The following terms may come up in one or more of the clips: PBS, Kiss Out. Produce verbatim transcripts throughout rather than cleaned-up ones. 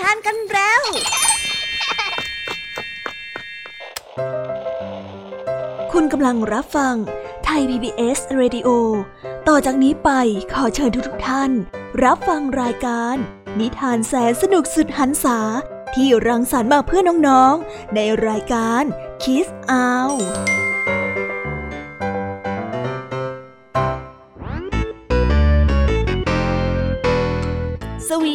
ทานกันแล้วคุณกำลังรับฟังไทย พี บี เอส Radio ต่อจากนี้ไปขอเชิญทุกๆท่านรับฟังรายการนิทานแสนสนุกสุดหรรษาที่รังสรรค์มาเพื่อน้องๆในรายการ Kiss Outสวี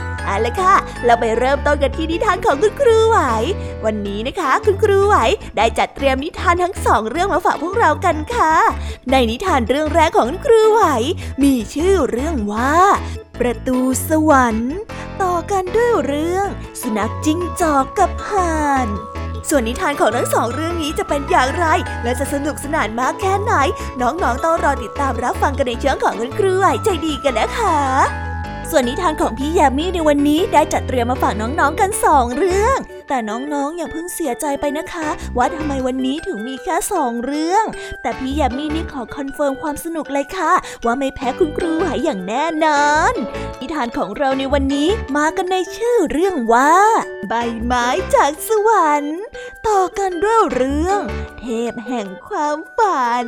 เอาล่ะค่ะเราไปเริ่มต้นกันที่นิทานของคุณครูไหววันนี้นะคะคุณครูไหวได้จัดเตรียมนิทานทั้งสองเรื่องมาฝากพวกเรากันค่ะในนิทานเรื่องแรกของคุณครูไหวมีชื่อเรื่องว่าประตูสวรรค์ต่อกันด้วยเรื่องสุนัขจิ้งจอกกับห่านส่วนนิทานของทั้งสองเรื่องนี้จะเป็นอย่างไรและจะสนุกสนานมากแค่ไหนน้องๆต้องรอติดตามรับฟังกันในช่วงของคุณครูไหวใจดีกันนะคะส่วนนิทานของพี่แยมมี่ในวันนี้ได้จัดเตรียมมาฝากน้องๆกันสองเรื่องแต่น้องๆอย่าเพิ่งเสียใจไปนะคะว่าทำไมวันนี้ถึงมีแค่สองเรื่องแต่พี่แยมมี่นี่ขอคอนเฟิร์มความสนุกเลยค่ะว่าไม่แพ้คุณครูไหวอย่างแน่นอนนิทานของเราในวันนี้มากันในชื่อเรื่องว่าใบไม้จากสวรรค์ต่อกันด้วยเรื่องเทพแห่งความฝัน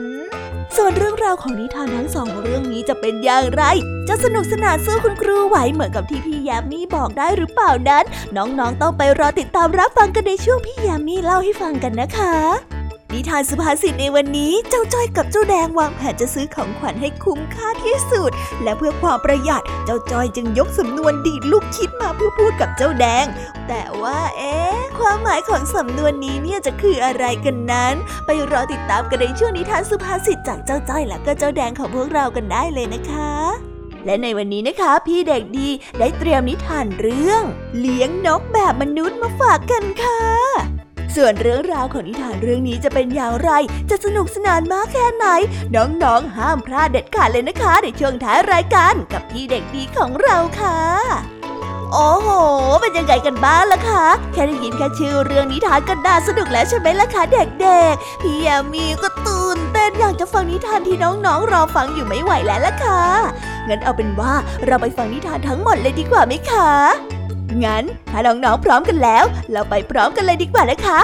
ส่วนเรื่องราวของนิทานทั้งสองเรื่องนี้จะเป็นอย่างไรจะสนุกสนานสู้คุณครูไหวเหมือนกับที่พี่แยมมี่บอกได้หรือเปล่านั้นน้องๆต้องไปรอติดตามรับฟังกันในช่วงพี่แยมมี่เล่าให้ฟังกันนะคะนิทานสุภาษิตในวันนี้เจ้าจ้อยกับเจ้าแดงวางแผนจะซื้อของขวัญให้คุ้มค่าที่สุดและเพื่อความประหยัดเจ้าจ้อยจึงยกสำนวนดีดลูกคิดมาเพื่อพูดกับเจ้าแดงแต่ว่าเอ๊ะความหมายของสำนวนนี้เนี่ยจะคืออะไรกันนั้นไปรอติดตามกันในช่วงนิทานสุภาษิตจากเจ้าจ้อยและก็เจ้าแดงของพวกเรากันได้เลยนะคะและในวันนี้นะคะพี่เด็กดีได้เตรียมนิทานเรื่องเลี้ยงนกแบบมนุษย์มาฝากกันค่ะส่วนเรื่องราวของนิทานเรื่องนี้จะเป็นอย่างไรจะสนุกสนานมากแค่ไหนน้องๆห้ามพลาดเด็ดขาดเลยนะคะในช่วงท้ายรายการกับพี่เด็กดีของเราค่ะโอ้โหเป็นยังไงกันบ้างล่ะคะแค่ได้ยินแค่ชื่อเรื่องนิทานก็น่าสนุกแล้วใช่ไหมล่ะคะเด็กๆพี่แยมมี่ก็ตื่นเต้นอยากจะฟังนิทานที่น้องๆรอฟังอยู่ไม่ไหวแล้วล่ะค่ะงั้นเอาเป็นว่าเราไปฟังนิทานทั้งหมดเลยดีกว่าไหมคะงั้นถ้าน้องๆพร้อมกันแล้วเราไปพร้อมกันเลยดีกว่านะคะ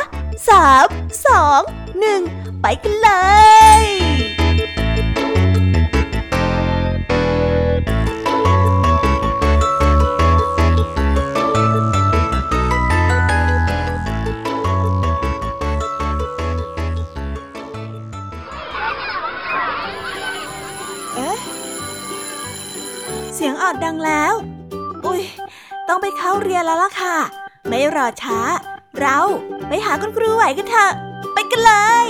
สาม สอง หนึ่งไปกันเลยเอ๊ะเสียงออดดังแล้วอุ๊ยต้องไปเข้าเรียนแล้วล่ะค่ะไม่รอช้าเราไปหาคุณครูไหวกันเถอะไปกันเลย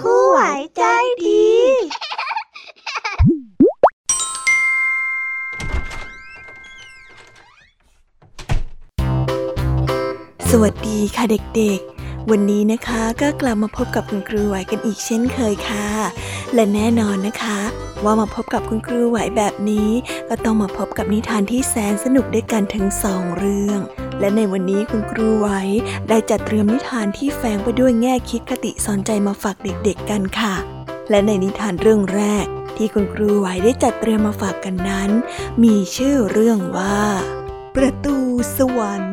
ครูไหวใจดีสวัสดีค่ะเด็กๆวันนี้นะคะก็กลับมาพบกับคุณครูไหวกันอีกเช่นเคยค่ะและแน่นอนนะคะว่ามาพบกับคุณครูไหวแบบนี้ก็ต้องมาพบกับนิทานที่แสนสนุกด้วยกันถึงสองเรื่องและในวันนี้คุณครูไหวได้จัดเตรียมนิทานที่แฝงไปด้วยแง่คิดคติสอนใจมาฝากเด็กๆกันค่ะและในนิทานเรื่องแรกที่คุณครูไหวได้จัดเตรียมมาฝากกันนั้นมีชื่อเรื่องว่าประตูสวรรค์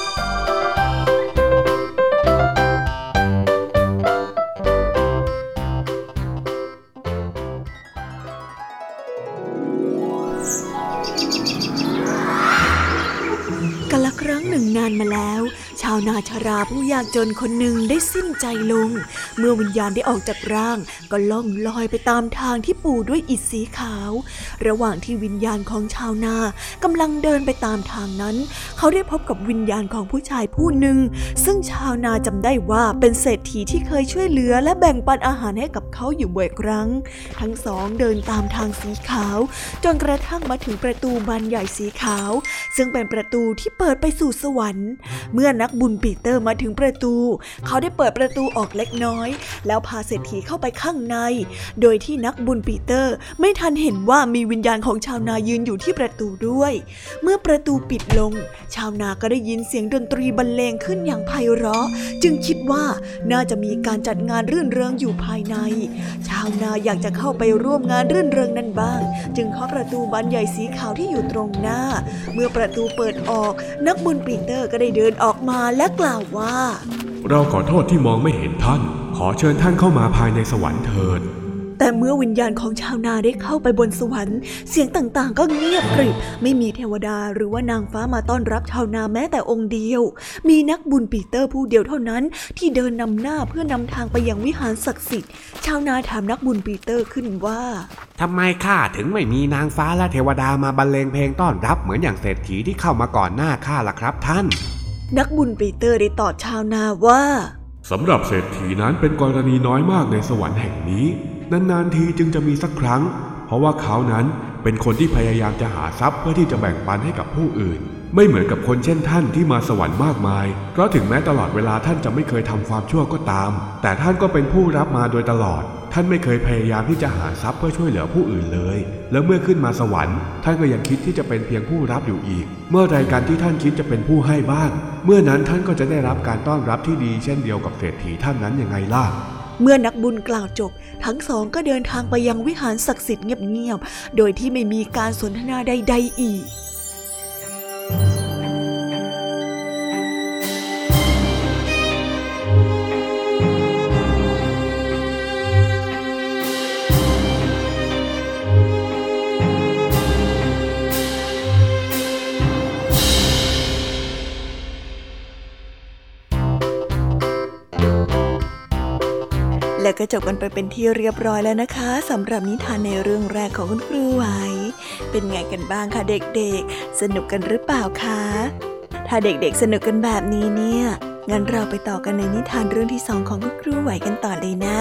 กาลครั้งหนึ่งนานมาแล้วช าวนาชราผู้ยากจนคนหนึ่งได้สิ้นใจลงเมื่อวิญญาณได้ออกจากร่างก็ล่องลอยไปตามทางที่ปูด้วยอิฐสีขาวระหว่างที่วิญญาณของชาวนากำลังเดินไปตามทางนั้นเขาได้พบกับวิญญาณของผู้ชายผู้หนึ่งซึ่งชาวนาจำได้ว่าเป็นเศรษฐีที่เคยช่วยเหลือและแบ่งปันอาหารให้กับเขาอยู่บ่อยครั้งทั้งสองเดินตามทางสีขาวจนกระทั่งมาถึงประตูบานใหญ่สีขาวซึ่งเป็นประตูที่เปิดไปสู่สวรรค์เมื่อนักบุญปีเตอร์มาถึงประตูเขาได้เปิดประตูออกเล็กน้อยแล้วพาเศรษฐีเข้าไปข้างในโดยที่นักบุญปีเตอร์ไม่ทันเห็นว่ามีวิญญาณของชาวนายืนอยู่ที่ประตูด้วยเมื่อประตูปิดลงชาวนาก็ได้ยินเสียงดนตรีบรรเลงขึ้นอย่างไพเราะจึงคิดว่าน่าจะมีการจัดงานรื่นเริงอยู่ภายในชาวนาอยากจะเข้าไปร่วมงานรื่นเริงนั้นบ้างจึงเคาะประตูบานใหญ่สีขาวที่อยู่ตรงหน้าเมื่อประตูเปิดออกนักบุญปีเตอร์ก็ได้เดินออกมาและกล่าวว่าเราขอโทษที่มองไม่เห็นท่านขอเชิญท่านเข้ามาภายในสวรรค์เถิดแต่เมื่อวิญญาณของชาวนาได้เข้าไปบนสวรรค์เสียงต่างๆก็เงียบกริบไม่มีเทวดาหรือว่านางฟ้ามาต้อนรับชาวนาแม้แต่องค์เดียวมีนักบุญปีเตอร์ผู้เดียวเท่านั้นที่เดินนำหน้าเพื่อนำทางไปยังวิหารศักดิ์สิทธิ์ชาวนาถามนักบุญปีเตอร์ขึ้นว่าทำไมข้าถึงไม่มีนางฟ้าและเทวดามาบรรเลงเพลงต้อนรับเหมือนอย่างเศรษฐีที่เข้ามาก่อนหน้าข้าล่ะครับท่านนักบุญปีเตอร์ได้ตอบชาวนาว่าสำหรับเศรษฐีนั้นเป็นกรณีน้อยมากในสวรรค์แห่งนี้นานๆทีจึงจะมีสักครั้งเพราะว่าเขานั้นเป็นคนที่พยายามจะหาทรัพย์เพื่อที่จะแบ่งปันให้กับผู้อื่นไม่เหมือนกับคนเช่นท่านที่มาสวรรค์มากมายเพราะถึงแม้ตลอดเวลาท่านจะไม่เคยทำความชั่วก็ตามแต่ท่านก็เป็นผู้รับมาโดยตลอดท่านไม่เคยพยายามที่จะหาทรัพย์เพื่อช่วยเหลือผู้อื่นเลยแล้วเมื่อขึ้นมาสวรรค์ท่านก็ยังคิดที่จะเป็นเพียงผู้รับอยู่อีกเมื่อใดการที่ท่านคิดจะเป็นผู้ให้บ้างเมื่อนั้นท่านก็จะได้รับการต้อนรับที่ดีเช่นเดียวกับเศรษฐีท่านนั้นยังไงล่ะเมื่อนักบุญกล่าวจบทั้งสองก็เดินทางไปยังวิหารศักดิ์สิทธิ์เงียบๆโดยที่ไม่มีการสนทนาใดๆอีกและก็จบกันไปเป็นที่เรียบร้อยแล้วนะคะสำหรับนิทานในเรื่องแรกของคุณครูไหวเป็นไงกันบ้างคะเด็กๆสนุกกันหรือเปล่าคะถ้าเด็กๆสนุกกันแบบนี้เนี่ยงั้นเราไปต่อกันในนิทานเรื่องที่สองของคุณครูไหวกันต่อเลยนะ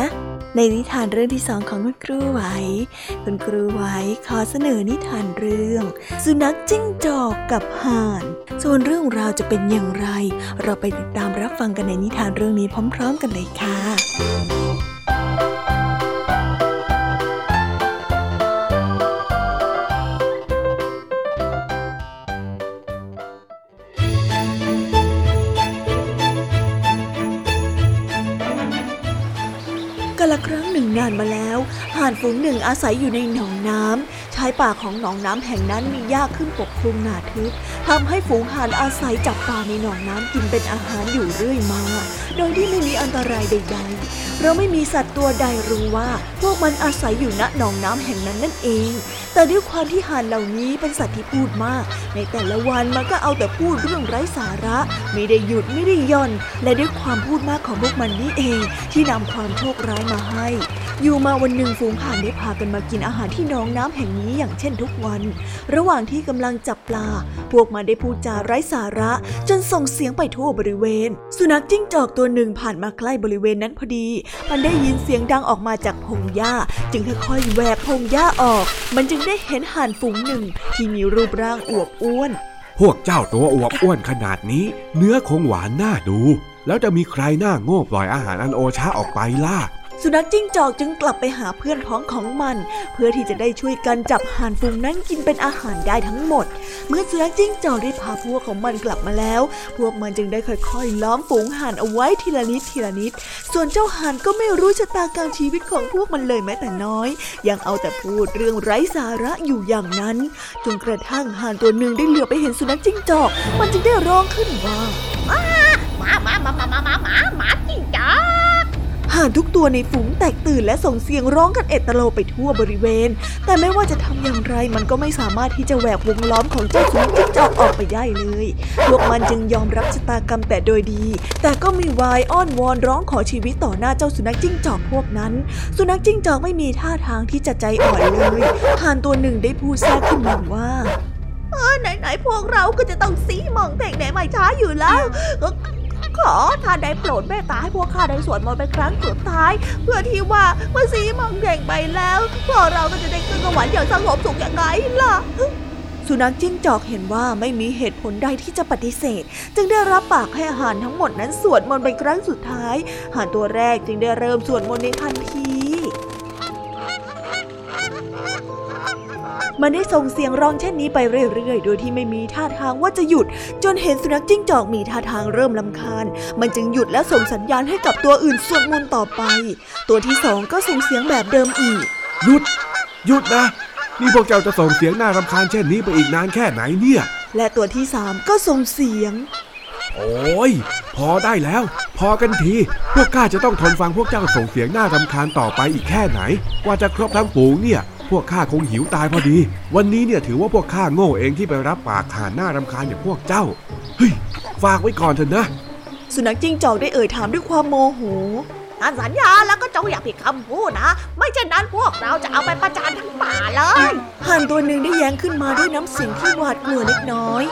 ในนิทานเรื่องที่สองของคุณครูไหวคุณครูไหวขอเสนอนิทานเรื่องสุนัขจิ้งจอกกับห่านส่วนเรื่องราวจะเป็นอย่างไรเราไปติดตามรับฟังกันในนิทานเรื่องนี้พร้อมๆกันเลยค่ะกาลครั้งหนึ่งนานมาแล้วห่านฝูงหนึ่งอาศัยอยู่ในหนองน้ำชายป่าของหนองน้ำแห่งนั้นมีหญ้าขึ้นปกคลุมหนาทึบทำให้ฝูงห่านอาศัยจับปลาในหนองน้ำกินเป็นอาหารอยู่เรื่อยมาโดยที่ไม่มีอันตรายใดๆเพราะไม่มีสัตว์ตัวใดรู้ว่าพวกมันอาศัยอยู่ณหนองน้ำแห่งนั้นนั่นเองแต่ด้วยความที่ห่านเหล่านี้เป็นสัตว์ที่พูดมากในแต่ละวันมันก็เอาแต่พูดเรื่องไร้สาระไม่ได้หยุดไม่ได้หย่อนและด้วยความพูดมากของพวกมันนี่เองที่นำความโชคร้ายมาให้อยู่มาวันหนึ่งฝูงห่านได้พากันมากินอาหารที่หนองน้ำแห่งนี้อย่างเช่นทุกวันระหว่างที่กำลังจับปลาพวกมันได้พูดจาไร้สาระจนส่งเสียงไปทั่วบริเวณสุนัขจิ้งจอกตัวหนึ่งผ่านมาใกล้บริเวณนั้นพอดีมันได้ยินเสียงดังออกมาจากพงหญ้าจึงค่อยๆแหวกพงหญ้าออกมันจึงได้เห็นห่านฝูงหนึ่งที่มีรูปร่างอวบอ้วนพวกเจ้าตัวอวบอ้วนขนาดนี้เนื้อคงหวานน่าดูแล้วจะมีใครหน้าโง่ปล่อยอาหารอันโอชะออกไปล่ะสุนัขจิ้งจอกจึงกลับไปหาเพื่อนพ้องของมันเพื่อที่จะได้ช่วยกันจับห่านฝูงนั้นกินเป็นอาหารได้ทั้งหมดเมื่อสุนัขจิ้งจอกได้พาพวกของมันกลับมาแล้วพวกมันจึงได้ค่อยๆล้อมฝูงห่านเอาไว้ทีละนิดทีละนิดส่วนเจ้าห่านก็ไม่รู้ชะตากรรมชีวิตของพวกมันเลยแม้แต่น้อยยังเอาแต่พูดเรื่องไร้สาระอยู่อย่างนั้นจนกระทั่งห่านตัวหนึ่งได้เหลือบไปเห็นสุนัขจิ้งจอกมันจึงได้ร้องขึ้นว่าหมาหมาหมาหมาหมาหมาจิ้งจอก ห่านทุกตัวในฝูงแตกตื่นและส่งเสียงร้องกันเอตโลไปทั่วบริเวณแต่ไม่ว่าจะทำอย่างไรมันก็ไม่สามารถที่จะแหวกวงล้อมของเจ้าฝูงจิ้งจอกออกไปได้เลยพวกมันจึงยอมรับชะตากรรมแต่โดยดีแต่ก็มีวายอ้อนวอนร้องขอชีวิตต่อหน้าเจ้าสุนัขจิ้งจอกพวกนั้นสุนัขจิ้งจอกไม่มีท่าทางที่จะใจอ่อนเลยห่านตัวหนึ่งได้พูดแทรกขึ้นมาว่าเออไหนๆพวกเราก็จะต้องสีมองแต่งไหนไม่ช้าอยู่แล้วขอท่านได้โปรดเมตตาให้พวกข้าได้สวดมนต์เป็นครั้งสุดท้ายเพื่อที่ว่าเมื่อสีมองแต่งไปแล้วพวกเราก็จะได้ขึ้นสวรรค์อย่างสงบสุขอย่างไรล่ะสุนัขจิ้งจอกเห็นว่าไม่มีเหตุผลใดที่จะปฏิเสธจึงได้รับปากให้ห่านทั้งหมดนั้นสวดมนต์เป็นครั้งสุดท้ายห่านตัวแรกจึงได้เริ่มสวดมนต์ในทันทีมันได้ส่งเสียงร้องเช่นนี้ไปเรื่อยๆโดยที่ไม่มีท่าทางว่าจะหยุดจนเห็นสุนัขจิ้งจอกมีท่าทางเริ่มรำคาญมันจึงหยุดและส่งสัญญาณให้กับตัวอื่นสวดมนต์ต่อไปตัวที่สองก็ส่งเสียงแบบเดิมอีกหยุดหยุดนะนี่พวกเจ้าจะส่งเสียงน่ารำคาญเช่นนี้ไปอีกนานแค่ไหนเนี่ยและตัวที่สามก็ส่งเสียงโอ้ยพอได้แล้วพอกันทีพวกข้าจะต้องทนฟังพวกเจ้าส่งเสียงน่ารำคาญต่อไปอีกแค่ไหนกว่าจะครบทั้งฝูงเนี่ยพวกข้าคงหิวตายพอดีวันนี้เนี่ยถือว่าพวกข้าโง่เองที่ไปรับปากหาหน้ารำคาญอย่างพวกเจ้าเฮ้ยฝากไว้ก่อนเถอะนะสุนัขจิ้งจอกได้เอ่ยถามด้วยความโมโหท่านสัญญาแล้วก็จงอย่าผิดคำพูดนะไม่เช่นนั้นพวกเราจะเอาไปประจานทั้งป่าเลยห่านตัวหนึ่งได้แย้งขึ้นมาด้วยน้ำเสียงที่หวาดกลัวเล็กน้อย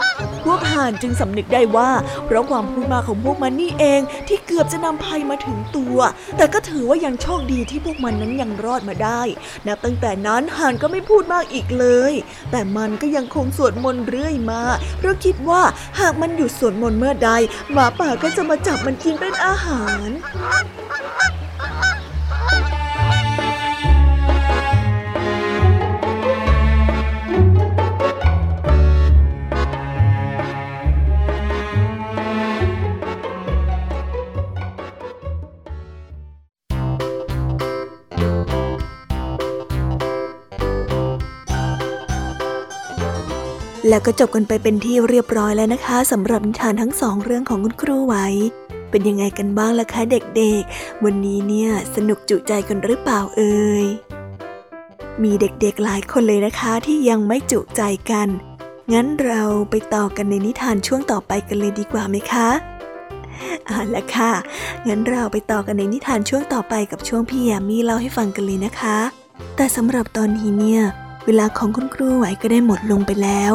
พวกห่านจึงสำนึกได้ว่าเพราะความพูดมาของพวกมันนี่เองที่เกือบจะนำภัยมาถึงตัวแต่ก็ถือว่ายังโชคดีที่พวกมันนั้นยังรอดมาได้นับตั้งแต่นั้นห่านก็ไม่พูดมากอีกเลยแต่มันก็ยังคงสวดมนต์เรื่อยมาเพราะคิดว่าหากมันหยุดสวดมนต์เมื่อใดหมาป่าก็จะมาจับมันกินเป็นอาหารแล้วก็จบกันไปเป็นที่เรียบร้อยแล้วนะคะสำหรับนิทานทั้งสองเรื่องของคุณครูไหวเป็นยังไงกันบ้างล่ะคะเด็กๆวันนี้เนี่ยสนุกจุใจกันหรือเปล่าเอ่ยมีเด็กๆหลายคนเลยนะคะที่ยังไม่จุใจกันงั้นเราไปต่อกันในนิทานช่วงต่อไปกันเลยดีกว่าไหมคะเอาล่ะค่ะงั้นเราไปต่อกันในนิทานช่วงต่อไปกับช่วงพี่แยมมี่เล่าให้ฟังกันเลยนะคะแต่สำหรับตอนนี้เนี่ยเวลาของคุณครูไหวก็ได้หมดลงไปแล้ว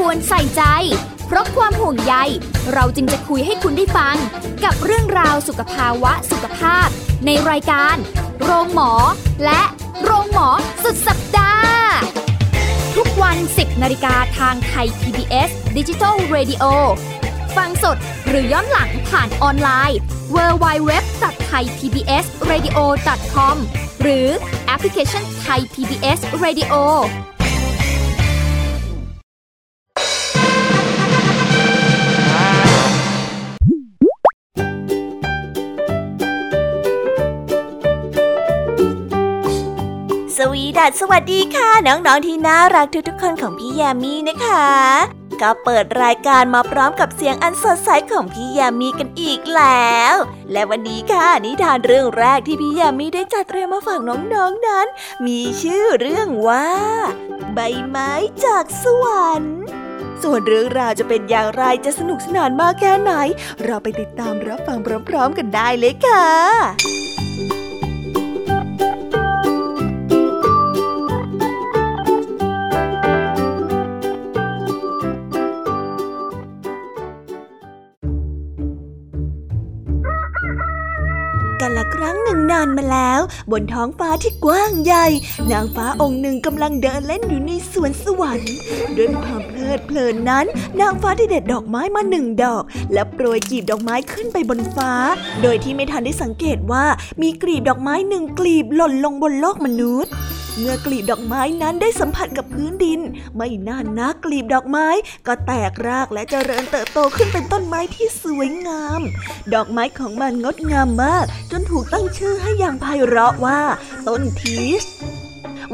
ควรใส่ใจเพราะความห่วงใยเราจึงจะคุยให้คุณได้ฟังกับเรื่องราวสุขภาวะสุขภาพในรายการโรงหมอและโรงหมอสุดสัปดาห์ทุกวัน สิบนาฬิกา นทางไทย พี บี เอส Digital Radio ฟังสดหรือย้อนหลังผ่านออนไลน์ ดับเบิลยู ดับเบิลยู ดับเบิลยู ดอท ไทย พี บี เอส เรดิโอ ดอท คอม หรือแอปพลิเคชัน Thai พี บี เอส Radio สวีดัสสวัสดีค่ะน้องๆที่น่ารักทุกๆคนของพี่แยมมี่นะคะก็เปิดรายการมาพร้อมกับเสียงอันสดใสของพี่ยามีกันอีกแล้วและวันนี้ค่ะนิทานเรื่องแรกที่พี่ยามีได้จัดเตรียมมาฝากน้องๆนั้นมีชื่อเรื่องว่าใบไม้จากสวรรค์ส่วนเรื่องราวจะเป็นอย่างไรจะสนุกสนานมากแค่ไหนเราไปติดตามรับฟังพร้อมๆกันได้เลยค่ะละครั้งหนึ่งนานมาแล้วบนท้องฟ้าที่กว้างใหญ่นางฟ้าองค์หนึ่งกำลังเดินเล่นอยู่ในสวนสวรรค์ด้วยความเพลิดเพลินนั้นนางฟ้าได้เด็ดดอกไม้มาหนึ่งดอกและโปรยกลีบดอกไม้ขึ้นไปบนฟ้าโดยที่ไม่ทันได้สังเกตว่ามีกลีบดอกไม้หนึ่งกลีบหล่นลงบนโลกมนุษย์เมื่อกลีบดอกไม้นั้นได้สัมผัสกับพื้นดินไม่นานนักกลีบดอกไม้ก็แตกรากและเจริญเติบโตขึ้นเป็นต้นไม้ที่สวยงามดอกไม้ของมันงดงามมากจนถูกตั้งชื่อให้อย่างไพเราะว่าต้นพีช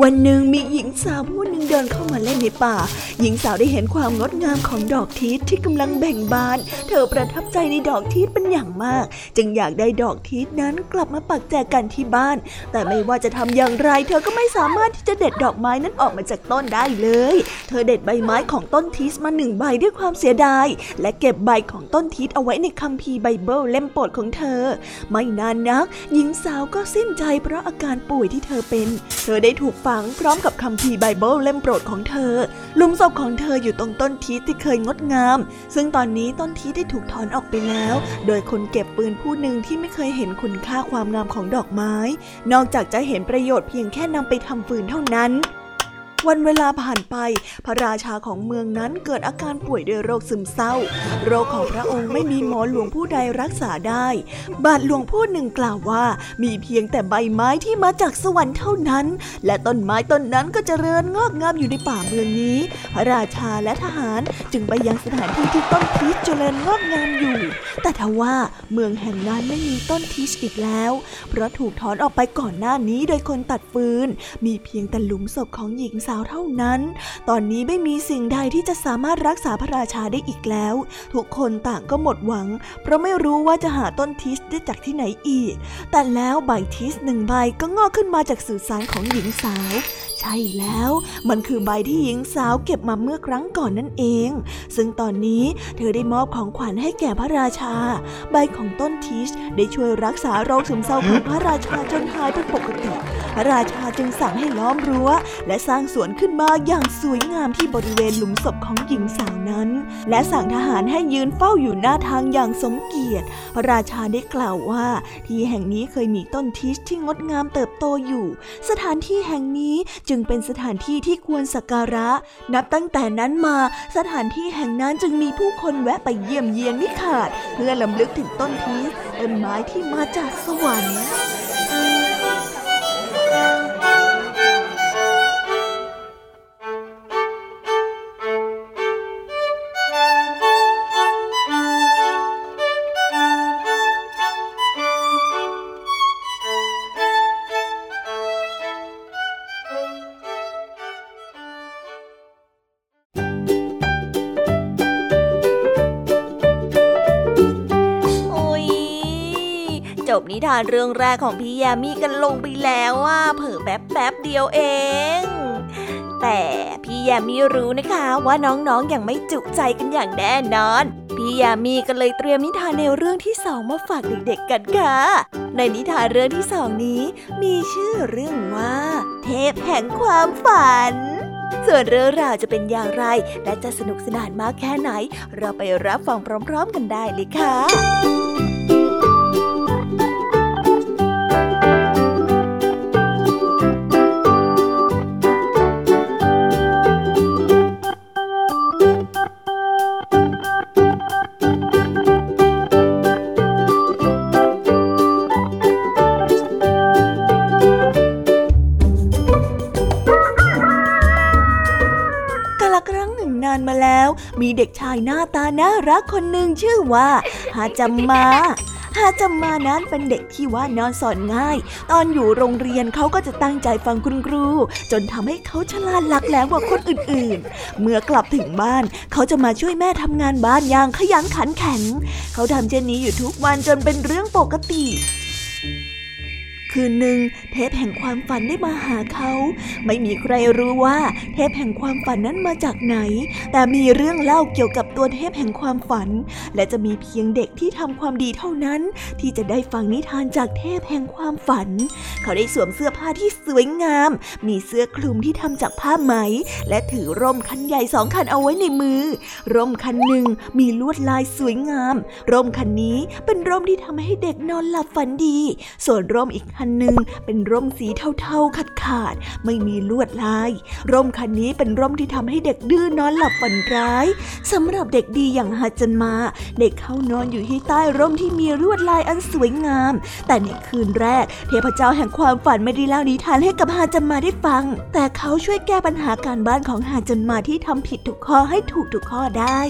วันหนึ่งมีหญิงสาวผู้หนึ่งเดินเข้ามาเล่นในป่าหญิงสาวได้เห็นความงดงามของดอกทีชที่กำลังแบ่งบานเธอประทับใจในดอกทีชเป็นอย่างมากจึงอยากได้ดอกทีชนั้นกลับมาปักแจกกันที่บ้านแต่ไม่ว่าจะทำอย่างไรเธอก็ไม่สามารถที่จะเด็ดดอกไม้นั้นออกมาจากต้นได้เลยเธอเด็ดใบไม้ของต้นทีชมาหนึ่งใบด้วยความเสียดายและเก็บใบของต้นทีชเอาไว้ในคัมภีร์ไบเบิลเล่มโปรดของเธอไม่นานนักหญิงสาวก็สิ้นใจเพราะอาการป่วยที่เธอเป็นเธอได้ถูกฝังพร้อมกับคัมภีร์ไบเบิลเล่มโปรดของเธอหลุมศพของเธออยู่ตรงต้นทีชที่เคยงดงามซึ่งตอนนี้ต้นทีชได้ถูกถอนออกไปแล้วโดยคนเก็บปืนผู้หนึ่งที่ไม่เคยเห็นคุณค่าความงามของดอกไม้นอกจากจะเห็นประโยชน์เพียงแค่นำไปทำฟืนเท่านั้นวันเวลาผ่านไปพระราชาของเมืองนั้นเกิดอาการป่วยด้วยโรคซึมเศร้าโรคของพระองค์ไม่มีหมอหลวงผู้ใดรักษาได้บาทหลวงผู้หนึ่งกล่าวว่ามีเพียงแต่ใบไม้ที่มาจากสวรรค์เท่านั้นและต้นไม้ต้นนั้นก็เจริญงอกงามอยู่ในป่าเมืองนี้พระราชาและทหารจึงไปยังสถานที่ที่ต้นพีชเจริญงอกงามอยู่แต่ทว่าเมืองแห่งนั้นไม่มีต้นพีชอีกแล้วเพราะถูกถอนออกไปก่อนหน้านี้โดยคนตัดฟืนมีเพียงแต่หลุมศพของหญิงสาวเท่านั้นตอนนี้ไม่มีสิ่งใดที่จะสามารถรักษาพระราชาได้อีกแล้วทุกคนต่างก็หมดหวังเพราะไม่รู้ว่าจะหาต้นทิสได้จากที่ไหนอีกแต่แล้วใบทิสหนึ่งใบก็งอกขึ้นมาจากสื่อสารของหญิงสาวใช่แล้วมันคือใบที่หญิงสาวเก็บมาเมื่อครั้งก่อนนั่นเองซึ่งตอนนี้เธอได้มอบของขวัญให้แก่พระราชาใบของต้นทิสได้ช่วยรักษาโรคซึมเศร้าของพระราชาจนหายเป็นปกติพระราชาจึงสั่งให้ล้อมรั้วและสร้างสวนขึ้นมาอย่างสวยงามที่บริเวณหลุมศพของหญิงสาวนั้นและสั่งทหารให้ยืนเฝ้าอยู่หน้าทางอย่างสมเกียรติพระราชาได้กล่าวว่าที่แห่งนี้เคยมีต้นทิชที่งดงามเติบโตอยู่สถานที่แห่งนี้จึงเป็นสถานที่ที่ควรสักการะนับตั้งแต่นั้นมาสถานที่แห่งนั้นจึงมีผู้คนแวะไปเยี่ยมเยียนไม่ขาดเพื่อรำลึกถึงต้นทิชต้นไม้ที่มาจากสวรรค์นิทานเรื่องแรกของพี่ยามีกันลงไปแล้วว่าเผลอแป๊บแป๊บเดียวเองแต่พี่ยามีรู้นะคะว่าน้องๆยังไม่จุใจกันอย่างแน่นอนพี่ยามีก็เลยเตรียมนิทานแนวเรื่องที่สองมาฝากเด็กๆกันค่ะในนิทานเรื่องที่สองนี้มีชื่อเรื่องว่าเทพแห่งความฝัน ส่วนเรื่องราวจะเป็นอย่างไรและจะสนุกสนานมากแค่ไหนเราไปรับฟังพร้อมๆกันได้เลยค่ะมาแล้วมีเด็กชายหน้าตาน่ารักคนหนึ่งชื่อว่าฮาจัมมาฮาจัมมานั้นเป็นเด็กที่ว่านอนสอนง่ายตอนอยู่โรงเรียนเขาก็จะตั้งใจฟังคุณครูจนทำให้เขาฉลาดหลักแหลมกว่าคนอื่นๆเมื่อกลับถึงบ้านเขาจะมาช่วยแม่ทำงานบ้านอย่างขยันขันแข็งเขาทำเช่นนี้อยู่ทุกวันจนเป็นเรื่องปกติคืนหนึ่งเทพแห่งความฝันได้มาหาเขาไม่มีใครรู้ว่าเทพแห่งความฝันนั้นมาจากไหนแต่มีเรื่องเล่าเกี่ยวกับตัวเทพแห่งความฝันและจะมีเพียงเด็กที่ทำความดีเท่านั้นที่จะได้ฟังนิทานจากเทพแห่งความฝันเขาได้สวมเสื้อผ้าที่สวยงามมีเสื้อคลุมที่ทำจากผ้าไหมและถือร่มคันใหญ่สองคันเอาไว้ในมือร่มคันหนึ่งมีลวดลายสวยงามร่มคันนี้เป็นร่มที่ทำให้เด็กนอนหลับฝันดีส่วนร่มอีกคันหนึ่งเป็นร่มสีเทาๆขาดๆไม่มีลวดลายร่มคันนี้เป็นร่มที่ทำให้เด็กดื้อนอนหลับฝันร้ายสำหรับเด็กดีอย่างฮาจันมาเด็กเข้านอนอยู่ที่ใต้ร่มที่มีลวดลายอันสวยงามแต่ในคืนแรกเทพเจ้าแห่งความฝันไม่ได้เล่านิทานให้กับฮาจันมาได้ฟังแต่เขาช่วยแก้ปัญหาการบ้านของฮาจันมาที่ทำผิดทุกข้อให้ถูกทุกข้อได้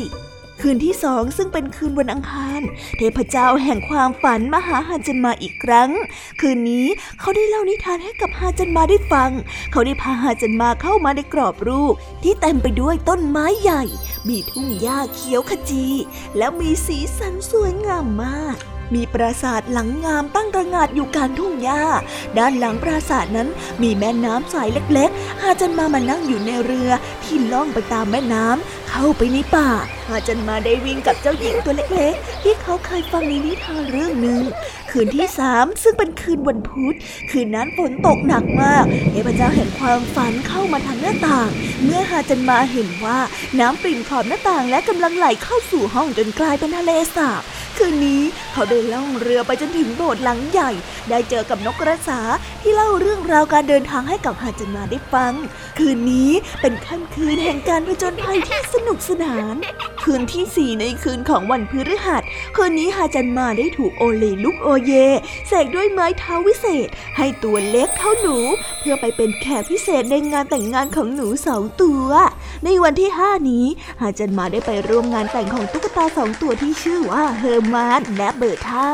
คืนที่สองซึ่งเป็นคืนวันอังคารเทพเจ้าแห่งความฝันมาหาฮาจันมาอีกครั้งคืนนี้เขาได้เล่านิทานให้กับฮาจันมาได้ฟังเขาได้พาฮาจันมาเข้ามาในกรอบรูปที่เต็มไปด้วยต้นไม้ใหญ่มีทุ่งหญ้าเขียวขจีและมีสีสันสวยงามมากมีปราสาทหลังงามตั้งระหง่านอยู่กลางทุ่งหญ้าด้านหลังปราสาทนั้นมีแม่น้ำใสเล็กๆฮาจันมามานั่งอยู่ในเรือที่ล่องไปตามแม่น้ำเข้าไปในป่าฮาจันมาได้วิ่งกับเจ้าหญิงตัวเล็กๆที่เขาเคยฟังในนิทานเรื่องหนึ่งคืนที่สามซึ่งเป็นคืนวันพุธคืนนั้นฝนตกหนักมากเทพเจ้าแห่งความฝันเข้ามาทางหน้าต่างเมื่อฮาจันมาเห็นว่าน้ำปริ่มขอบหน้าต่างและกำลังไหลเข้าสู่ห้องจนกลายเป็นทะเลสาบคืนนี้เขาได้ล่องเรือไปจนถึงโบสถ์หลังใหญ่ได้เจอกับนกกระสาที่เล่าเรื่องราวการเดินทางให้กับฮาจันมาได้ฟังคืนนี้เป็นค่ำคืนแห่งการผจญภัยที่สนุกสนานคืนที่สี่ในคืนของวันพฤหัสคืนนี้ฮาจันมาได้ถูกโอเลลุกโอเยแสกด้วยไม้เท้าวิเศษให้ตัวเล็กเท่าหนูเพื่อไปเป็นแขกพิเศษในงานแต่งงานของหนูสองตัวในวันที่ห้านี้ฮาจันมาได้ไปร่วมงานแต่งของตุ๊กตาสองตัวที่ชื่อว่าเฮอร์มานและเบอร์ท่า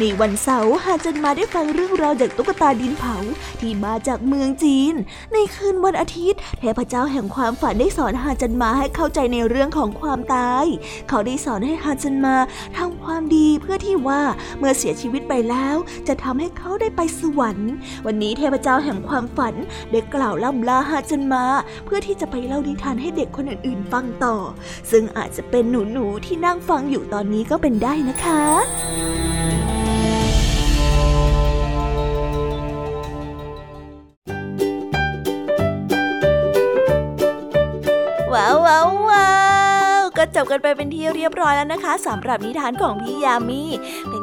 ในวันเสาร์ฮาจันมาได้ฟังเรื่องราวจากตุ๊กตาดินเผาที่มาจากเมืองจีนในคืนวันอาทิตย์เทพเจ้าแห่งความฝันได้สอนฮาจันมาให้เข้าใจในเรื่องของความตายเขาได้สอนให้ฮาจันมาทำความดีเพื่อที่ว่าเมื่อเสียชีวิตไปแล้วจะทำให้เขาได้ไปสวรรค์วันนี้เทพเจ้าแห่งความฝันได้กล่าวล่ำลาฮาจันมาเพื่อที่จะไปเล่านิทานให้เด็กคนอื่นๆฟังต่อซึ่งอาจจะเป็นหนูๆที่นั่งฟังอยู่ตอนนี้ก็เป็นได้นะคะว้าวว้าวว้าวก็จบกันไปเป็นที่เรียบร้อยแล้วนะคะสำหรับนิทานของพี่ยามีเป็น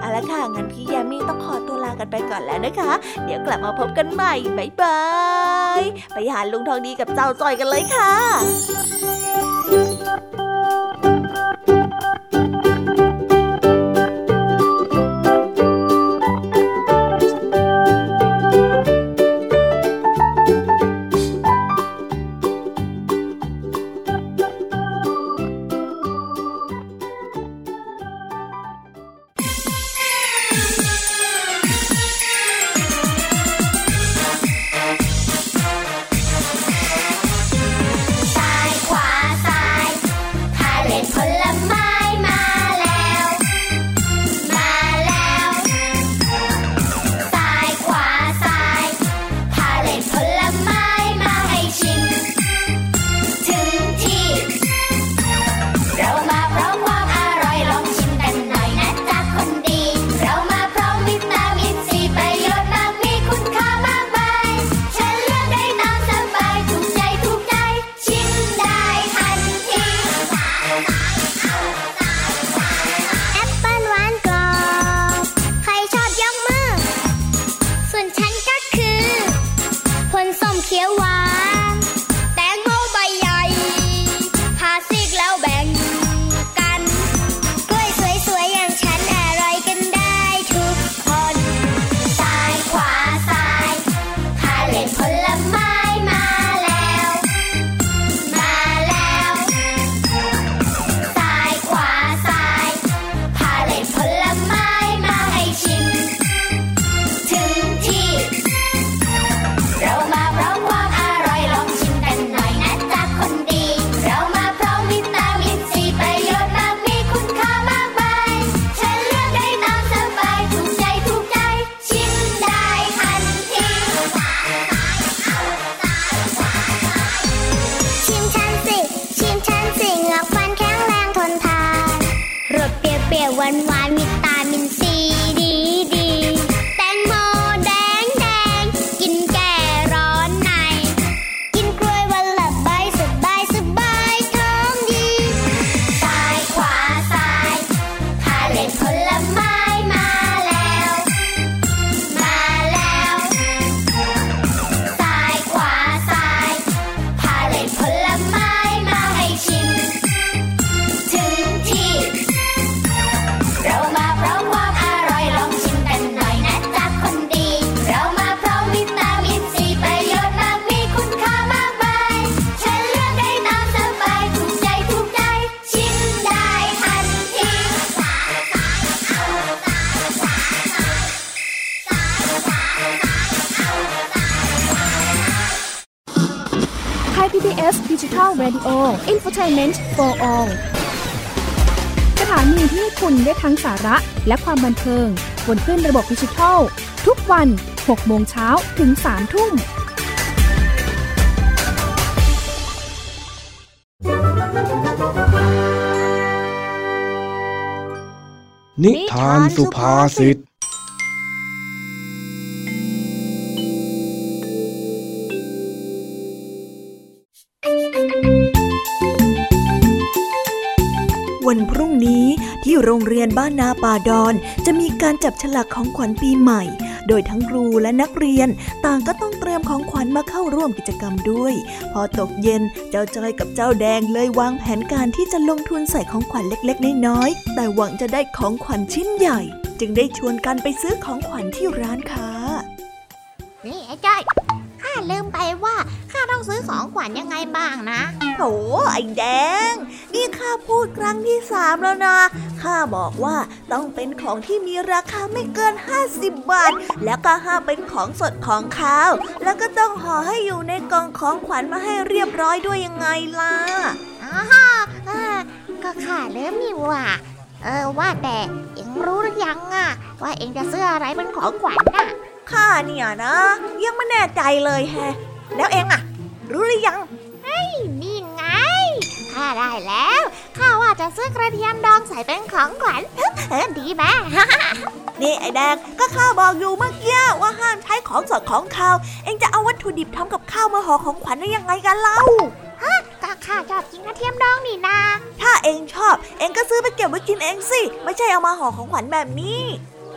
เอาล่ะค่ะงั้นพี่ยามีต้องขอตัวลากันไปก่อนแล้วนะคะเดี๋ยวกลับมาพบกันใหม่บ๊ายบายไปหาลุงทองดีกับเจ้าจ้อยกันเลยค่ะ หวานหวานวิตามินซีดีดีแตงโมแดงแดงกินแก่ร้อนในกินกล้วยวันละใบสบายสบายท้องดีซ้ายขวาซ้ายพาเล่นผลไม้มาแล้วมาแล้วซ้ายขวาซ้ายพาเล่นผลไม้มาให้ชิมถึงที่เรามาพร้อมความอร่อยลองชิมกันหน่อยนะจ๊ะคนดีเรามาพร้อมวิตามินซีประโยชน์มากมีคุณค่ามากมายฉันเลือกได้ตามสบายถูกใจถูกใจชิมได้ทันทีไทย พี บี เอส Digital Radio Infotainment for Allสถานีที่คุณได้ทั้งสาระและความบันเทิงบนคลื่นระบบดิจิทัลทุกวัน หกโมงเช้า นถึง สาม ทุ่มนิทานสุภาษิตวันพรุ่งนี้ที่โรงเรียนบ้านนาป่าดอนจะมีการจับฉลากของขวัญปีใหม่โดยทั้งครูและนักเรียนต่างก็ต้องเตรียมของขวัญมาเข้าร่วมกิจกรรมด้วยพอตกเย็นเจ้าจ้อยกับเจ้าแดงเลยวางแผนการที่จะลงทุนใส่ของขวัญเล็กๆน้อยๆแต่หวังจะได้ของขวัญชิ้นใหญ่จึงได้ชวนกันไปซื้อของขวัญที่ร้านค้านี่ไอ้จ้อยข้าลืมไปว่าข้าต้องซื้อของขวัญยังไงบ้างนะโถไอ้แดงนี่ข้าพูดครั้งที่สามแล้วนะข้าบอกว่าต้องเป็นของที่มีราคาไม่เกินห้าสิบบาทแล้วก็ห้ามเป็นของสดของขาวแล้วก็ต้องห่อให้อยู่ในกล่องของขวัญมาให้เรียบร้อยด้วยยังไงล่ะอ๋อก็ข้าลืมนี่ว่าเออว่าแต่เอ็งรู้หรือยังอะว่าเอ็งจะซื้ออะไรเป็นของขวัญน่ะข้าเนี่ยนะยังไม่แน่ใจเลยแฮะแล้วเองอะรู้หรือยังเฮ้ยนี่ไงข้าได้แล้วข้าว่าจะซื้อกระเทียมดองใส่เป็นของขวัญเออดีมาก นี่ไอ้แดงก็ข้าบอกอยู่เมื่อกี้ว่าห้ามใช้ของสดของขาวเองจะเอาวัตถุดิบทำกับข้าวมาห่อของขวัญได้ยังไงกันเล่าฮะก็ข้าชอบกินกระเทียมดองนี่นาถ้าเองชอบเองก็ซื้อไปเก็บไว้กินเองสิไม่ใช่เอามาห่อของขวัญแบบนี้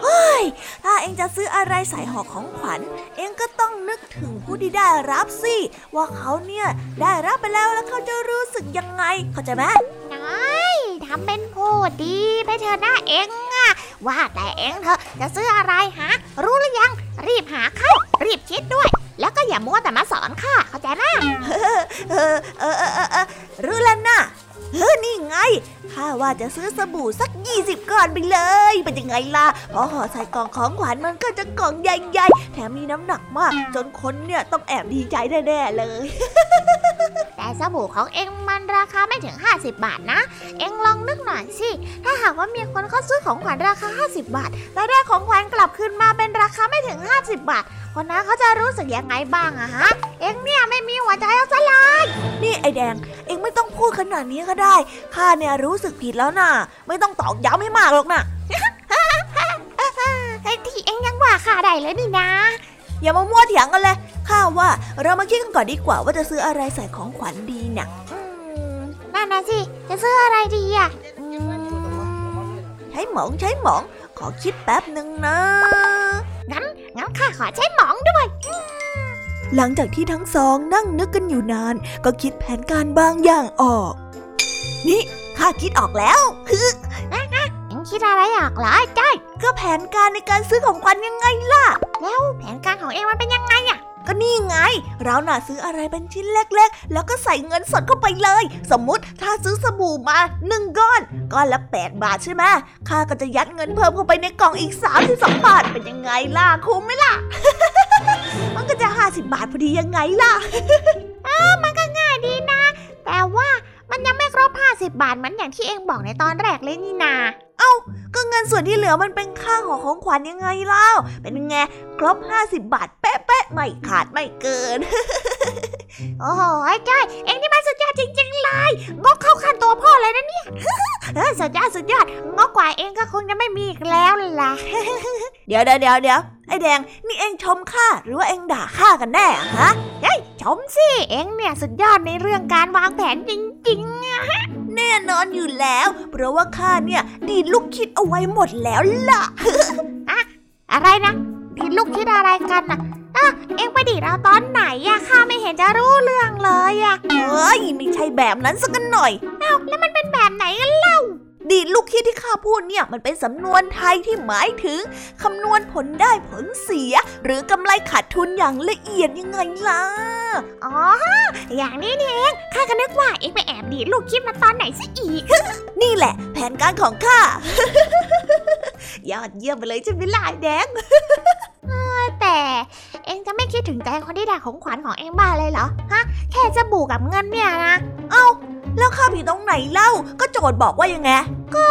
เฮ้ยถ้าเอ็งจะซื้ออะไรใส่ห่อของขวัญเอ็งก็ต้องนึกถึงผู้ที่ได้รับสิว่าเขาเนี่ยได้รับไปแล้วแล้วเขาจะรู้สึกยังไงเข้าใจไหมน้อยทำเป็นพูดดีไปเถอะนะเอ็งอะว่าแต่เอ็งเถอะจะซื้ออะไรฮะรู้หรือยังรีบหาเข้ารีบคิดด้วยแล้วก็อย่ามัวแต่มาสอนข้าเข้าใจนะเออเออเออเออเออรู้แล้วนะเฮ้ยนี่ไงข้าว่าจะซื้อสบู่สักยี่สิบก้อนไปเลยเป็นยังไงล่ะพอห่อใส่กล่องของขวัญมันก็จะกล่องใหญ่ๆแถมมีน้ำหนักมากจนคนเนี่ยต้องแอบดีใจแน่ๆเลย แต่สบู่ของเอ็งมันราคาไม่ถึงห้าสิบบาทนะเอ็งลองนึกหน่อยสิถ้าหากว่ามีคนเขาซื้อของขวัญราคาห้าสิบบาทแล้วได้ของขวัญกลับคืนมาเป็นราคาไม่ถึงห้าสิบบาทคนนั้นเขาจะรู้สึกยังไงบ้างอะฮะเอ็งเนี่ยไม่มีหัวใจเอาซะเลยนี่ไอ้แดงเอ็งไม่ต้องพูดขนาดนี้ก็ได้ข้าเนี่ยรู้สึกผิดแล้วน่ะไม่ต้องตอกย้ำให้มากหรอกน่ะไอ้ที่เอ็งยังว่าข้าได้เลยนี่นะอย่ามามัวเถียงกันเลยข้าว่าเรามาคิดกันก่อนดีกว่าว่าจะซื้ออะไรใส่ของขวัญดีน่ะนั่นนะสิจะซื้ออะไรดีอะใช้หมองใช้หมองขอคิดแป๊บนึงนะงั้นงั้นข้าขอใช้หมองด้วยหลังจากที่ทั้งสองนั่งนึกกันอยู่นานก็คิดแผนการบางอย่างออกนี่ข้าคิดออกแล้วคือยังคิดอะไรออกเหรอจ้อยก็แผนการในการซื้อของขวัญยังไงล่ะแล้วแผนการของเอ็งมันเป็นยังไงอ่ะก็นี่ไงเราน่ะซื้ออะไรเป็นชิ้นเล็กๆแล้วก็ใส่เงินสดเข้าไปเลยสมมุติถ้าซื้อสบู่มาหนึ่งก้อนก้อนละแปดบาทใช่ไหมข้าก็จะยัดเงินเพิ่มเข้าไปในกล่องอีกสามสิบสองบาทเป็นยังไงล่ะคุ้มไหมล่ะ มันก็จะห้าสิบบาทพอดียังไงล่ะ เออมันก็ง่ายดีนะแต่ว่ามันยังไม่ครบห้าสิบบาทเหมือนอย่างที่เอ็งบอกในตอนแรกเลยนี่นาเอ้าก็เงิน ส่วนที่เหลือมันเป็นค่าของของขวัญยังไงเล่าเป็นไงครบห้าสิบบาทเป๊ะๆไม่ขาดไม่เกิน โอ้โหจ้อยเอ็งนี่มันสุดยอดจริงๆเลยงกเข้าขั้นตัวพ่อเลยนะเนี่ย สุดยอดสุดยอดงกกว่าเอ็งก็คงจะไม่มีอีกแล้วล่ะ เดี๋ยวเดี๋ยวเดี๋ยวเดี๋ยวไอ้แดงนี่เอ็งชมข้าหรือว่าเอ็งด่าข้ากันแน่ฮะเฮ้ยชมสิเอ็งเนี่ยสุดยอดในเรื่องการวางแผนจริงๆอะฮะแน่นอนอยู่แล้วเพราะว่าข้าเนี่ยดีดลูกคิดเอาไว้หมดแล้วล่ะ อะอะไรนะดีดลูกคิดอะไรกันนะอ่ะเอ็งไปดีดเอาตอนไหนอะข้าไม่เห็นจะรู้เรื่องเลยอะเอ้ยไม่ใช่แบบนั้นสักหน่อยอ้าวแล้วมันเป็นแบบไหนกันเล่าดีดลูกคิดที่ข้าพูดเนี่ยมันเป็นสำนวนไทยที่หมายถึงคำนวณผลได้ผลเสียหรือกำไรขาดทุนอย่างละเอียดยังไงล่ะอ๋ออย่างนี้นี่เองข้าก็นึกว่าเอ็งไปแอบดีดลูกคิดมาตอนไหนซะอีก นี่แหละแผนการของข้า ยอดเยี่ยมไปเลยใช่ไหมล่ะแดง แต่เอ็งจะไม่คิดถึงใจคนที่ด่าของขวัญของเอ็งบ้าเลยเหรอฮะแค่จะบูกกับเงินเนี่ยนะเอ้าแล้วข้าผิดตรงไหนเล่าก็โจทย์บอกว่ายังไงก็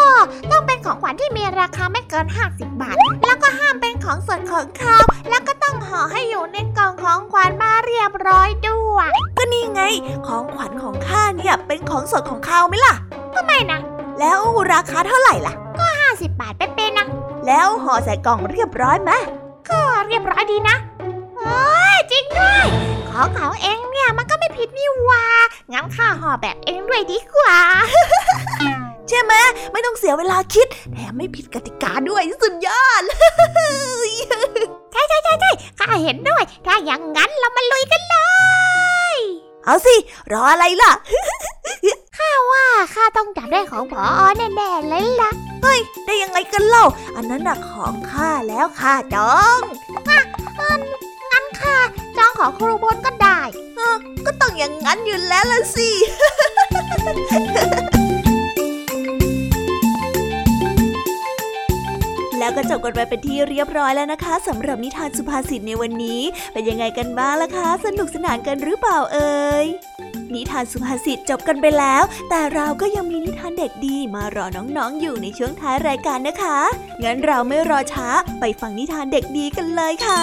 ต้องเป็นของขวัญที่มีราคาไม่เกินห้าสิบบาทแล้วก็ห้ามเป็นของส่วนของเขาแล้วก็ต้องห่อให้อยู่ในกล่องของขวัญมาเรียบร้อยด้วยก็นี่ไงของขวัญของข้าเนี่ยเป็นของส่วนของเขาไหมล่ะทำไมนะแล้วราคาเท่าไหร่ล่ะก็ห้าสิบบาทเป๊ะๆนะแล้วห่อใส่กล่องเรียบร้อยไหมก็เรียบร้อยดีนะโอ้ยจริงด้วยของเขาเองเนี่ยมันก็ไม่ผิดนี่ว่างั้นข้าห่อแบบเองด้วยดีกว่า ใช่ไหมไม่ต้องเสียเวลาคิดแถมไม่ผิดกติกาด้วยสุดยอด ใช่ใช่ใช่ใช่ข้าเห็นด้วยถ้าอย่างงั้นเรามาลุยกันเลยเอาสิรออะไรล่ะ ข้าว่าข้าต้องจับได้ของผอแน่ๆเลยล่ะเฮ้ยได้ยังไงกันเล่าอันนั้นน่ะของข้าแล้วข้าจองอ่ะงั้นข้าจองของครูบดก็ได้เออก็ต้องอย่างนั้นอยู่แล้วล่ะสิ แล้วก็จบกันไปเป็นที่เรียบร้อยแล้วนะคะสำหรับนิทานสุภาษิตในวันนี้เป็นยังไงกันบ้างล่ะคะสนุกสนานกันหรือเปล่าเอ่ยนิทานสุภาษิตจบกันไปแล้วแต่เราก็ยังมีนิทานเด็กดีมารอน้องๆอยู่ในช่วงท้ายรายการนะคะงั้นเราไม่รอช้าไปฟังนิทานเด็กดีกันเลยค่ะ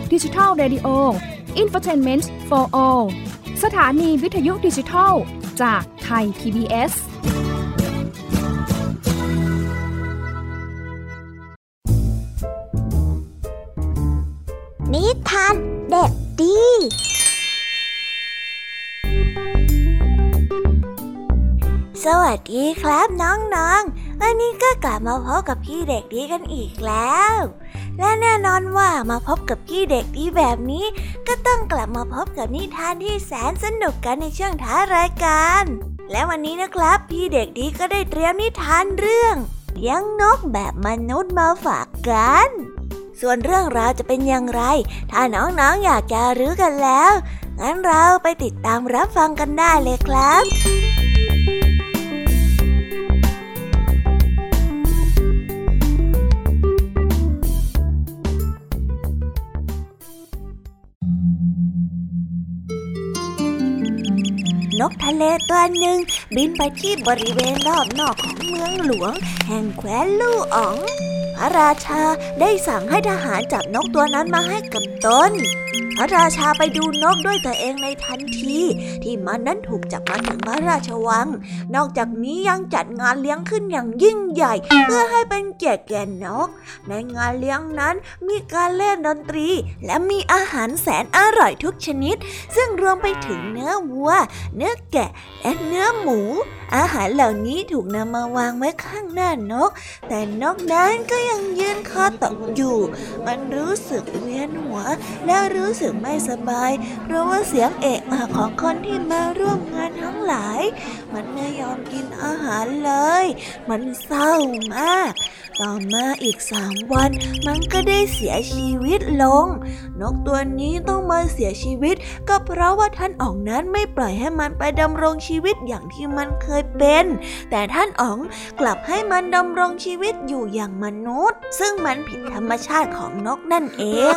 พี บี เอส Digital Radio Infotainment for All สถานีวิทยุดิจิทัลจากไทย พี บี เอสนิทานเด็กดีสวัสดีครับน้องๆวันนี้ก็กลับมาพบกับพี่เด็กดีกันอีกแล้วและแน่นอนว่ามาพบกับพี่เด็กดีแบบนี้ก็ต้องกลับมาพบกับนิทานที่แสนสนุกกันในช่วงท้ายรายการและวันนี้นะครับพี่เด็กดีก็ได้เตรียมนิทานเรื่องเลี้ยงนกแบบมนุษย์มาฝากกันส่วนเรื่องราวจะเป็นอย่างไรถ้าน้องๆ อ, อยากจะรู้กันแล้วงั้นเราไปติดตามรับฟังกันได้เลยครับนกทะเลตัวหนึ่งบินไปที่บริเวณรอบนอกของเมืองหลวงแห่งแคว้นลู่อ๋องพระราชาได้สั่งให้ทหารจับนกตัวนั้นมาให้กับตนพระราชาไปดูนกด้วยตัวเองในทันทีที่มันนั้นถูกจับมาถึงพระราชวังนอกจากนี้ยังจัดงานเลี้ยงขึ้นอย่างยิ่งใหญ่เพื่อให้เป็นเกียรติแก่นกในงานเลี้ยงนั้นมีการเล่นดนตรีและมีอาหารแสนอร่อยทุกชนิดซึ่งรวมไปถึงเนื้อวัวเนื้อแกะและเนื้อหมูอาหารเหล่านี้ถูกนำมาวางไว้ข้างหน้านกแต่นกนั้นก็ยังยืนคอตกอยู่มันรู้สึกเวียนหัวและรู้สึกไม่สบายเพราะว่าเสียงเอะอะของคนที่มาร่วมงานทั้งหลายมันไม่ยอมกินอาหารเลยมันเศร้ามากต่อมาอีกสามวันมันก็ได้เสียชีวิตลงนกตัวนี้ต้องมาเสียชีวิตก็เพราะว่าท่านอ๋องนั้นไม่ปล่อยให้มันไปดำรงชีวิตอย่างที่มันเคยเป็นแต่ท่านอ๋องกลับให้มันดำรงชีวิตอยู่อย่างมนุษย์ซึ่งมันผิดธรรมชาติของนกนั่นเอง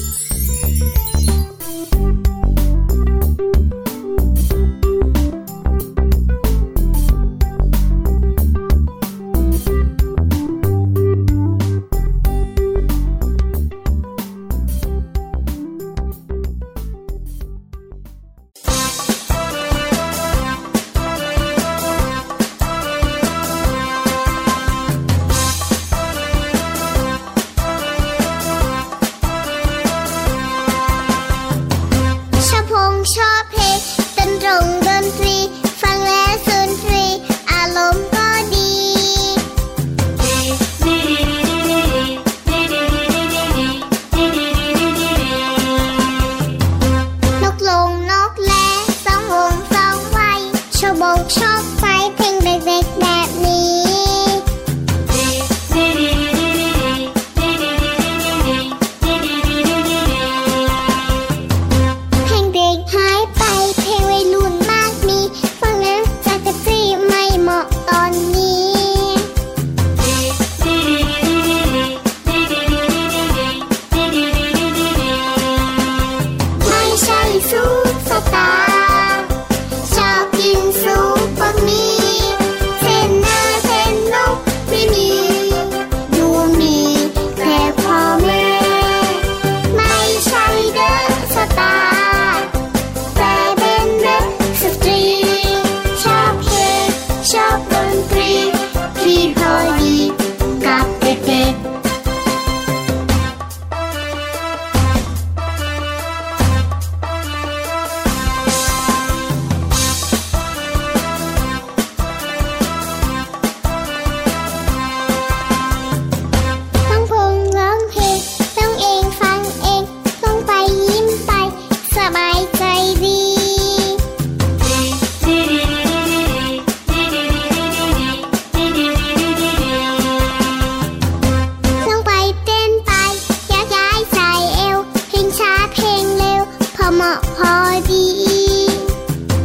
ก็พอดี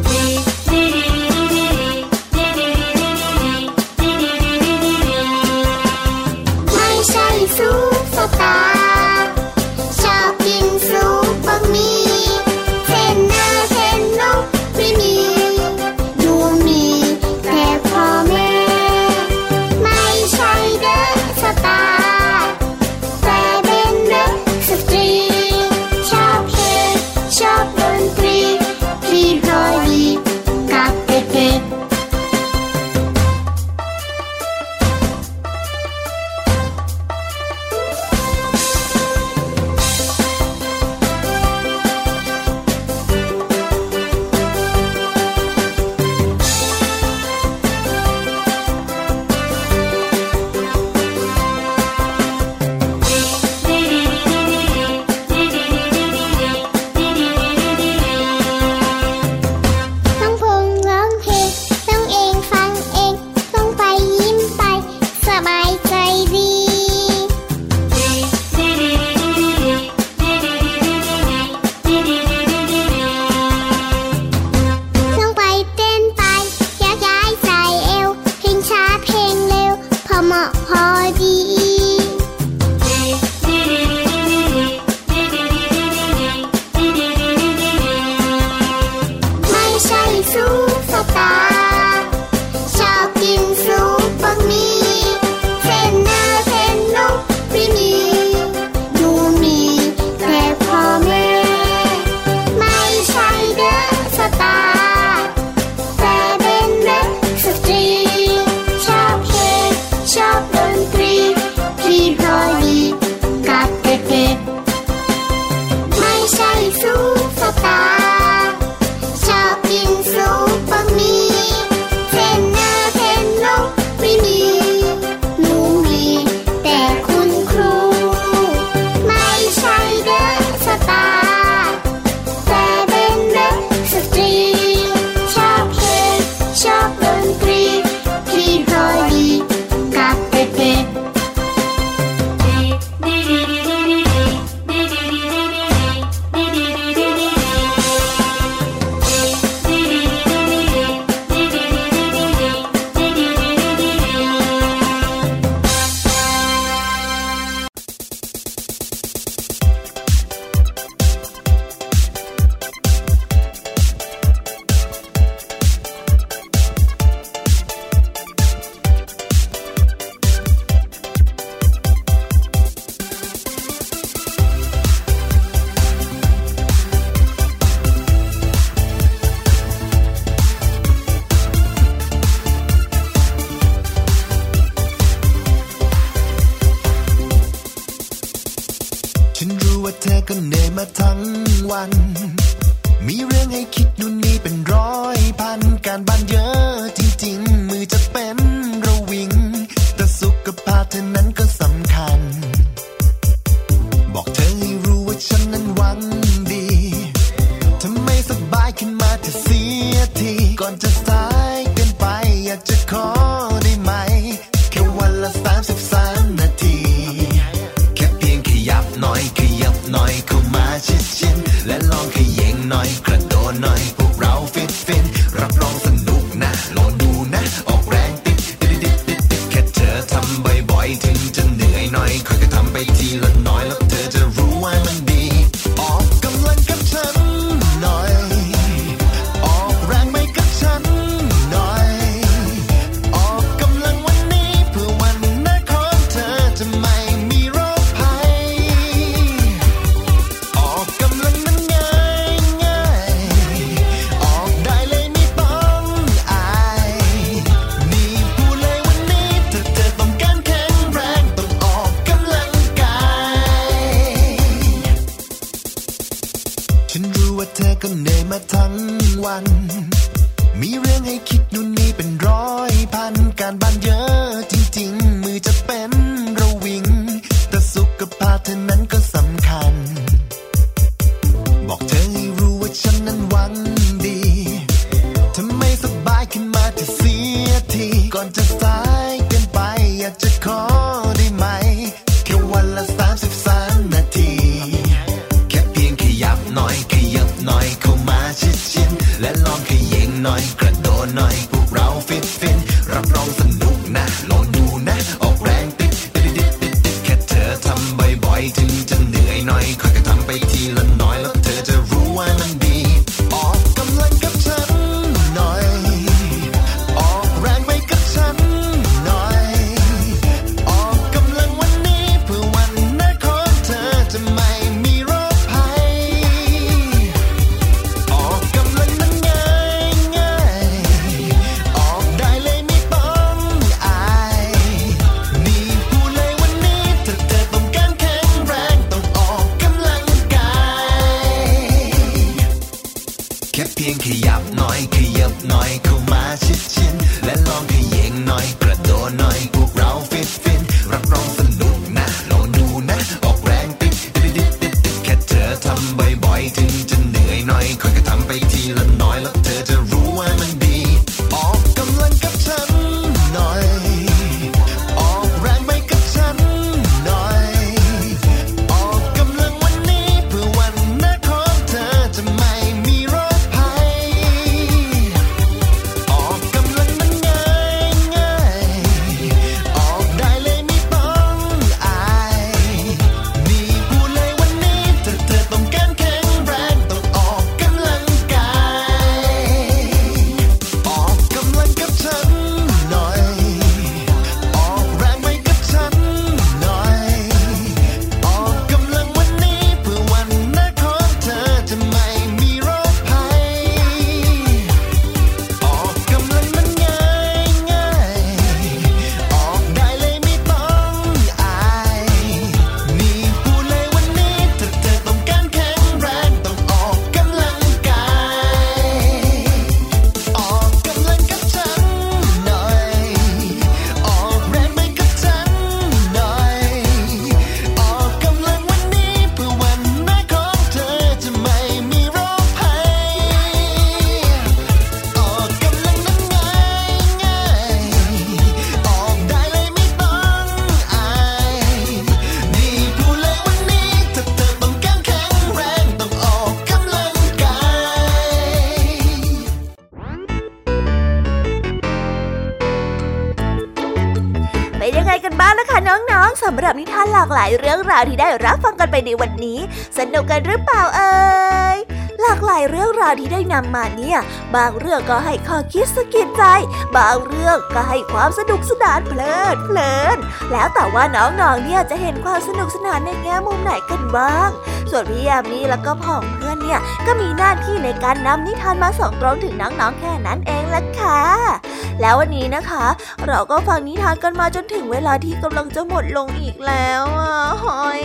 ให้ฉันซุปสตาร์ชอบกินซุปบะหมี่เส้นหน้าเส้นนกไม่มีดูมีแต่พ่อแม่ไม่ใช่เดอะสตาร์แต่เป็นเดอะสตรีชอบเพลงชอบดนตรีที่รอดีกับเด็กๆ หน่อยกระโดดหน่อยพวกเราฟิตฟิตรับรองสนุกนะลองดูนะออกแรงติดติดติดติดติดแค่เธอทำบ่อยๆถึงจะเหนื่อยหน่อยค่อยๆทำไปทีละน้อยแล้วเธอจะรู้ว่ามันดีออกกำลังกับฉันหน่อยออกแรงไปกับฉันหน่อยออกกำลังวันนี้เพื่อวันหน้าของเธอจะไม่มีโรคภัยออกกำลังนั้นง่ายง่ายออกได้เลยไม่ต้องอายมีผู้เลยวันนี้ถ้าเธอต้องการแข็งแรงต้องออกกำลังกายแค่เพียงขยับหน่อยขยับหน่อยเข้ามาชิดชิดและลองขยิงหน่อยกระโดดหน่อยพวกเราฟิตฟิตรับรองสนุกนะลองดูนะออกแรงติดติดติดติดติดแค่เธอทำบ่อยๆถึงจะเหนื่อยหน่อยค่อยๆทำไปทีละน้อยแล้วเธอจะรู้ว่ามันดีออกกำลังกับฉันหน่อยออกแรงไปกับฉันหน่อยออกกำลังวันนี้เพื่อวันหน้าของเธอจะไม่มีโรคภัยออกกำลังนั้นง่ายง่ายออกได้เลยไม่ต้องอายมีผู้เลยวันนี้ถ้าเธอต้องการแข็งแรงต้องออกกำลังกายออกกำลังกับฉันหน่อยออกแรงไปกับฉันหน่อยออกกำลังวันนี้เพื่อวันหน้าของเธอจะไม่มีโรคภัย ออกกำลังมันง่ายง่ายออกได้เลยไม่ต้องอายมีผู้เลยวันนี้ถ้าเธอต้องการแข็งแรงต้องออกกำลังกายออกกำลังกับฉันหน่อยออกแรงไปกับฉันหน่อยออกกำลังวันนี้เพื่อวันหน้าของเธอจะไม่มีโรคภัย ออกกำลังนั้นง่ายง่ายออกได้เลยไม่ต้องอายมีผู้เลยวันนี้ถ้าเธอต้องการแข็งแรงต้องออกกำลังกาย เป็นยังไงกันบ้างล่ะคะน้องๆสำหรับนิทานหลากหลายเรื่องราวที่ได้รับฟังกันไปในวันนี้ สนุกกันหรือเปล่าเอ่ยหลากหลายเรื่องราวที่ได้นำมาเนี่ย บางเรื่องก็ให้ข้อคิดสะกิดใจ บางเรื่องก็ให้ความสนุกสนานเพลิดเพลิน แล้วแต่ว่าน้องๆเนี่ยจะเห็นความสนุกสนานในแง่มุมไหนกันบ้าง ส่วนพี่ยามีแล้วก็พ่องเพื่อนเนี่ยก็มีหน้าที่ในการนำนิทานมาส่งตรงถึงน้องๆแค่นั้นเองละค่ะ แล้ววันนี้นะคะ เราก็ฟังนิทานกันมาจนถึงเวลาที่กำลังจะหมดลงอีกแล้วอ่ะหอย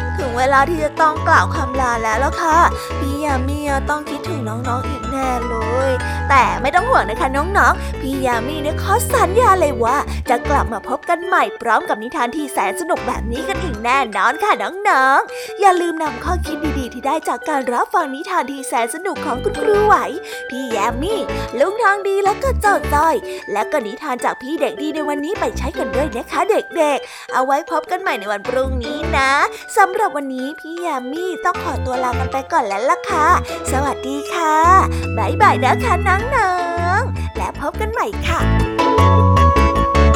ถึงเวลาที่จะต้องกล่าวคำลาแล้วล่ะค่ะพี่ยามีต้องคิดถึงน้องๆ อ, อีกแน่เลยแต่ไม่ต้องห่วงนะคะน้องๆพี่ยามีเนี่ยขอสัญญาเลยว่าจะกลับมาพบกันใหม่พร้อมกับนิทานที่แสนสนุกแบบนี้กันอีกแน่นอนค่ะน้องๆอย่าลืมนำข้อคิดดีๆที่ได้จากการรับฟังนิทานที่แสนสนุกของคุณครูไหวพี่ยามีลุงทองดีและก็เจ้าจ้อยและก็นิทานจากพี่เด็กดีในวันนี้ไปใช้กันด้วยนะคะเด็กๆเอาไว้พบกันใหม่ในวันพรุ่งนี้นะสำหรับวันนี้พี่ยามีต้องขอตัวลากันไปก่อนแล้วล่ะค่ะสวัสดีค่ะบ๊ายบายนะคะน้องๆและพบกันใหม่ค่ะติดต